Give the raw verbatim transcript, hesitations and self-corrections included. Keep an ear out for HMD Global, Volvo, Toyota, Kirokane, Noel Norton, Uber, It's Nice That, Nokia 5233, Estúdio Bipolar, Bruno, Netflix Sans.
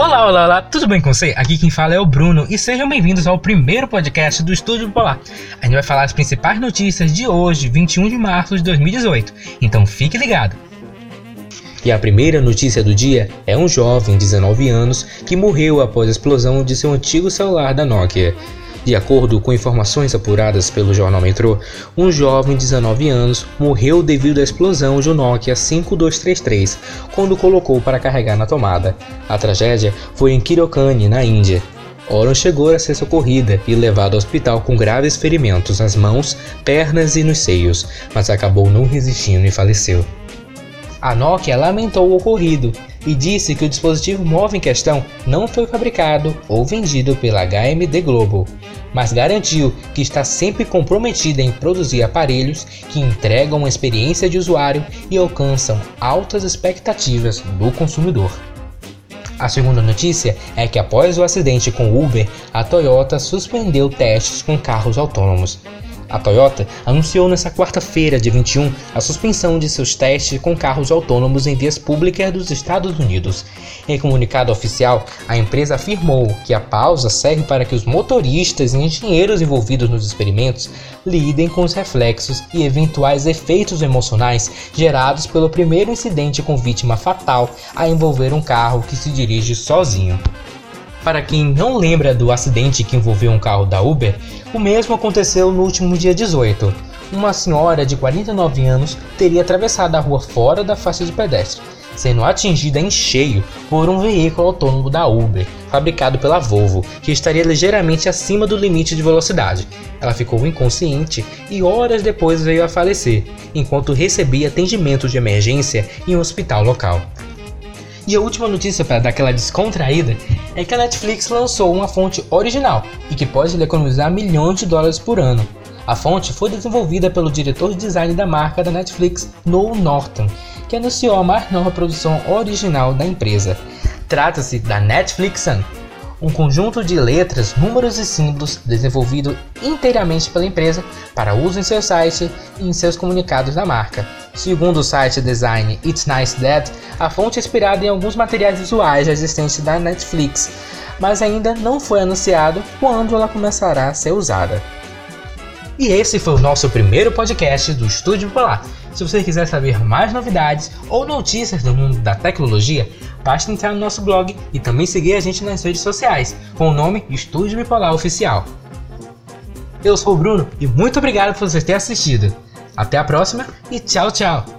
Olá, olá, olá, tudo bem com você? Aqui quem fala é o Bruno e sejam bem-vindos ao primeiro podcast do Estúdio Bipolar. A gente vai falar as principais notícias de hoje, vinte e um de março de dois mil e dezoito, então fique ligado. E a primeira notícia do dia é um jovem de dezenove anos que morreu após a explosão de seu antigo celular da Nokia. De acordo com informações apuradas pelo jornal Metrô, um jovem de dezenove anos morreu devido à explosão de um Nokia cinco dois três três quando colocou para carregar na tomada. A tragédia foi em Kirokane, na Índia. Oran chegou a ser socorrida e levada ao hospital com graves ferimentos nas mãos, pernas e nos seios, mas acabou não resistindo e faleceu. A Nokia lamentou o ocorrido e disse que o dispositivo móvel em questão não foi fabricado ou vendido pela H M D Global, mas garantiu que está sempre comprometida em produzir aparelhos que entregam uma experiência de usuário e alcançam altas expectativas do consumidor. A segunda notícia é que após o acidente com o Uber, a Toyota suspendeu testes com carros autônomos. A Toyota anunciou nesta quarta-feira, dia vinte e um, a suspensão de seus testes com carros autônomos em vias públicas dos Estados Unidos. Em comunicado oficial, a empresa afirmou que a pausa serve para que os motoristas e engenheiros envolvidos nos experimentos lidem com os reflexos e eventuais efeitos emocionais gerados pelo primeiro incidente com vítima fatal a envolver um carro que se dirige sozinho. Para quem não lembra do acidente que envolveu um carro da Uber, o mesmo aconteceu no último dia dezoito. Uma senhora de quarenta e nove anos teria atravessado a rua fora da faixa de pedestre, sendo atingida em cheio por um veículo autônomo da Uber, fabricado pela Volvo, que estaria ligeiramente acima do limite de velocidade. Ela ficou inconsciente e horas depois veio a falecer, enquanto recebia atendimento de emergência em um hospital local. E a última notícia para dar aquela descontraída é que a Netflix lançou uma fonte original e que pode lhe economizar milhões de dólares por ano. A fonte foi desenvolvida pelo diretor de design da marca da Netflix, Noel Norton, que anunciou a mais nova produção original da empresa. Trata-se da Netflix Sans, um conjunto de letras, números e símbolos desenvolvido inteiramente pela empresa para uso em seu site e em seus comunicados da marca. Segundo o site design It's Nice That, a fonte é inspirada em alguns materiais visuais já existentes da Netflix, mas ainda não foi anunciado quando ela começará a ser usada. E esse foi o nosso primeiro podcast do Estúdio Bipolar. Se você quiser saber mais novidades ou notícias do mundo da tecnologia, basta entrar no nosso blog e também seguir a gente nas redes sociais, com o nome Estúdio Bipolar Oficial. Eu sou o Bruno e muito obrigado por vocês terem assistido. Até a próxima e tchau, tchau!